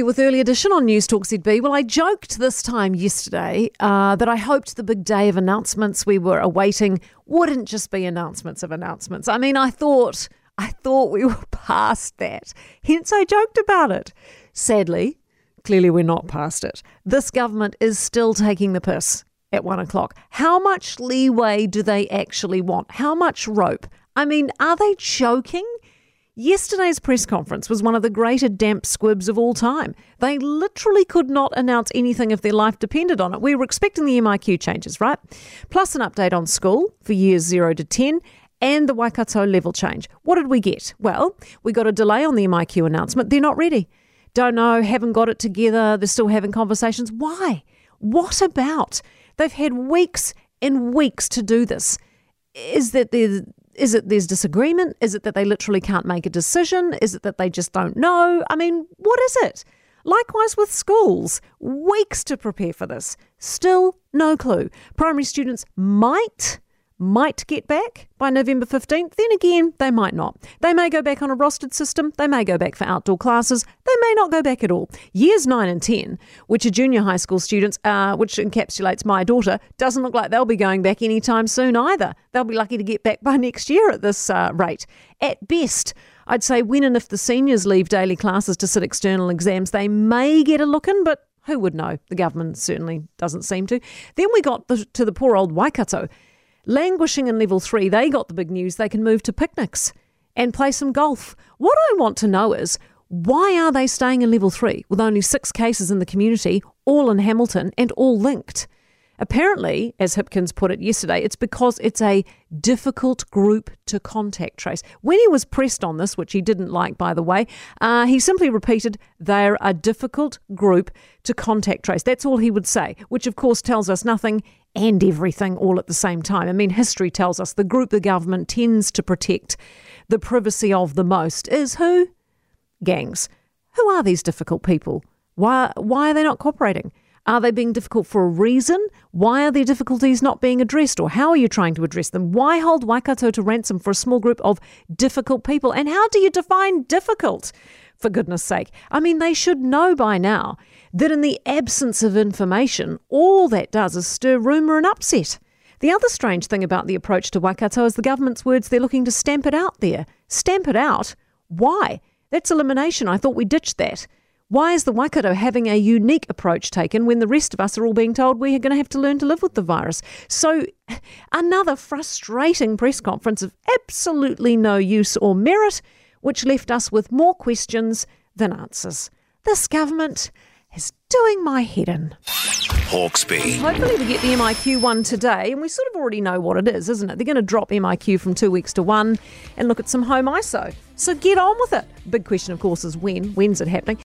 you with Early Edition on News Talk ZB. Well, I joked this time yesterday that I hoped the big day of announcements we were awaiting wouldn't just be announcements of announcements. I mean, I thought we were past that. Hence, I joked about it. Sadly, clearly we're not past it. This government is still taking the piss at 1 o'clock. How much leeway do they actually want? How much rope? I mean, are they joking? Yesterday's press conference was one of the greater damp squibs of all time. They literally could not announce anything if their life depended on it. We were expecting the MIQ changes, right? Plus an update on school for years 0 to 10 and the Waikato level change. What did we get? Well, we got a delay on the MIQ announcement. They're not ready. Don't know, haven't got it together. They're still having conversations. Why? What about? They've had weeks and weeks to do this. Is it there's disagreement? Is it that they literally can't make a decision? Is it that they just don't know? I mean, what is it? Likewise with schools, weeks to prepare for this. Still no clue. Primary students might get back by November 15th. Then again, they might not. They may go back on a rostered system. They may go back for outdoor classes. They may not go back at all. Years 9 and 10, which are junior high school students, which encapsulates my daughter, doesn't look like they'll be going back anytime soon either. They'll be lucky to get back by next year at this rate. At best, I'd say when and if the seniors leave daily classes to sit external exams, they may get a look in, but who would know? The government certainly doesn't seem to. Then we got to the poor old Waikato. Languishing in level 3, they got the big news. They can move to picnics and play some golf. What I want to know is, why are they staying in level 3 with only 6 cases in the community, all in Hamilton and all linked? Apparently, as Hipkins put it yesterday, it's because it's a difficult group to contact trace. When he was pressed on this, which he didn't like, by the way, he simply repeated, they're a difficult group to contact trace. That's all he would say, which of course tells us nothing and everything all at the same time. I mean, history tells us the group the government tends to protect the privacy of the most is who? Gangs. Who are these difficult people? Why are they not cooperating? Are they being difficult for a reason? Why are their difficulties not being addressed? Or how are you trying to address them? Why hold Waikato to ransom for a small group of difficult people? And how do you define difficult, for goodness sake? I mean, they should know by now that in the absence of information, all that does is stir rumour and upset. The other strange thing about the approach to Waikato is the government's words, they're looking to stamp it out there. Stamp it out? Why? That's elimination. I thought we ditched that. Why is the Waikato having a unique approach taken when the rest of us are all being told we're going to have to learn to live with the virus? So another frustrating press conference of absolutely no use or merit, which left us with more questions than answers. This government is doing my head in. Hawksby. Hopefully we get the MIQ one today, and we sort of already know what it is, isn't it? They're going to drop MIQ from 2 weeks to one and look at some home ISO. So get on with it. Big question, of course, is when's it happening?